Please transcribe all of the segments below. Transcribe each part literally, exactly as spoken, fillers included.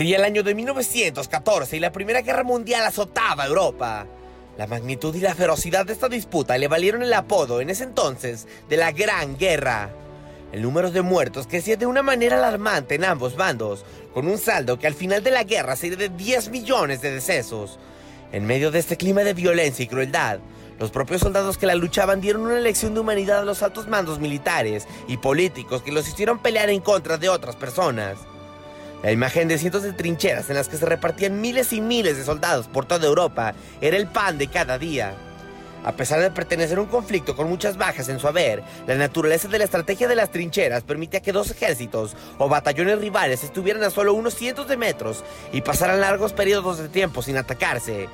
Corría el año de mil novecientos catorce y la Primera Guerra Mundial azotaba Europa. La magnitud y la ferocidad de esta disputa le valieron el apodo, en ese entonces, de la Gran Guerra. El número de muertos crecía de una manera alarmante en ambos bandos, con un saldo que al final de la guerra sería de diez millones de decesos. En medio de este clima de violencia y crueldad, los propios soldados que la luchaban dieron una lección de humanidad a los altos mandos militares y políticos que los hicieron pelear en contra de otras personas. La imagen de cientos de trincheras en las que se repartían miles y miles de soldados por toda Europa era el pan de cada día. A pesar de pertenecer a un conflicto con muchas bajas en su haber, la naturaleza de la estrategia de las trincheras permitía que dos ejércitos o batallones rivales estuvieran a solo unos cientos de metros y pasaran largos periodos de tiempo sin atacarse.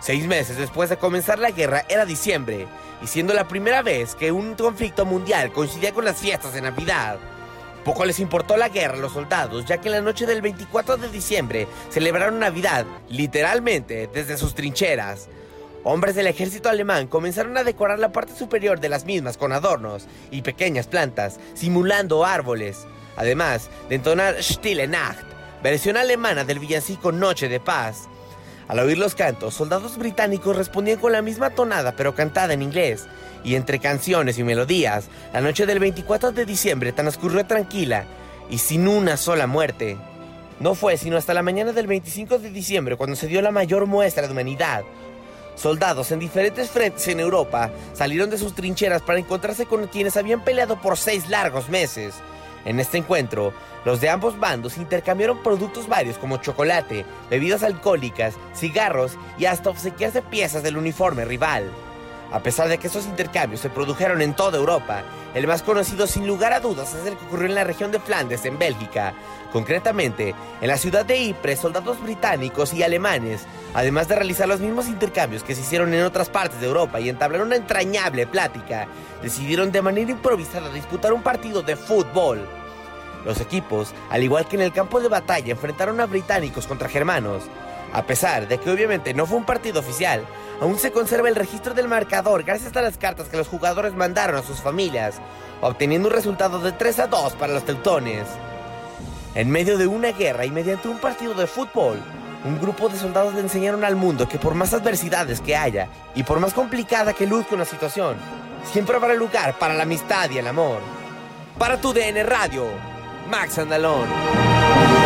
Seis meses después de comenzar la guerra era diciembre, y siendo la primera vez que un conflicto mundial coincidía con las fiestas de Navidad. Poco les importó la guerra a los soldados, ya que en la noche del veinticuatro de diciembre celebraron Navidad, literalmente, desde sus trincheras. Hombres del ejército alemán comenzaron a decorar la parte superior de las mismas con adornos y pequeñas plantas, simulando árboles. Además de entonar Stille Nacht, versión alemana del villancico Noche de Paz. Al oír los cantos, soldados británicos respondían con la misma tonada pero cantada en inglés, y entre canciones y melodías, la noche del veinticuatro de diciembre transcurrió tranquila y sin una sola muerte. No fue sino hasta la mañana del veinticinco de diciembre cuando se dio la mayor muestra de humanidad. Soldados en diferentes frentes en Europa salieron de sus trincheras para encontrarse con quienes habían peleado por seis largos meses. En este encuentro, los de ambos bandos intercambiaron productos varios como chocolate, bebidas alcohólicas, cigarros y hasta obsequiarse piezas del uniforme rival. A pesar de que estos intercambios se produjeron en toda Europa, el más conocido sin lugar a dudas es el que ocurrió en la región de Flandes, en Bélgica. Concretamente, en la ciudad de Ypres, soldados británicos y alemanes, además de realizar los mismos intercambios que se hicieron en otras partes de Europa y entablar una entrañable plática, decidieron de manera improvisada disputar un partido de fútbol. Los equipos, al igual que en el campo de batalla, enfrentaron a británicos contra germanos. A pesar de que obviamente no fue un partido oficial, aún se conserva el registro del marcador gracias a las cartas que los jugadores mandaron a sus familias, obteniendo un resultado de tres a dos para los teutones. En medio de una guerra y mediante un partido de fútbol, un grupo de soldados le enseñaron al mundo que por más adversidades que haya y por más complicada que luzca una situación, siempre habrá lugar para la amistad y el amor. Para tu D N Radio, Max Andalón.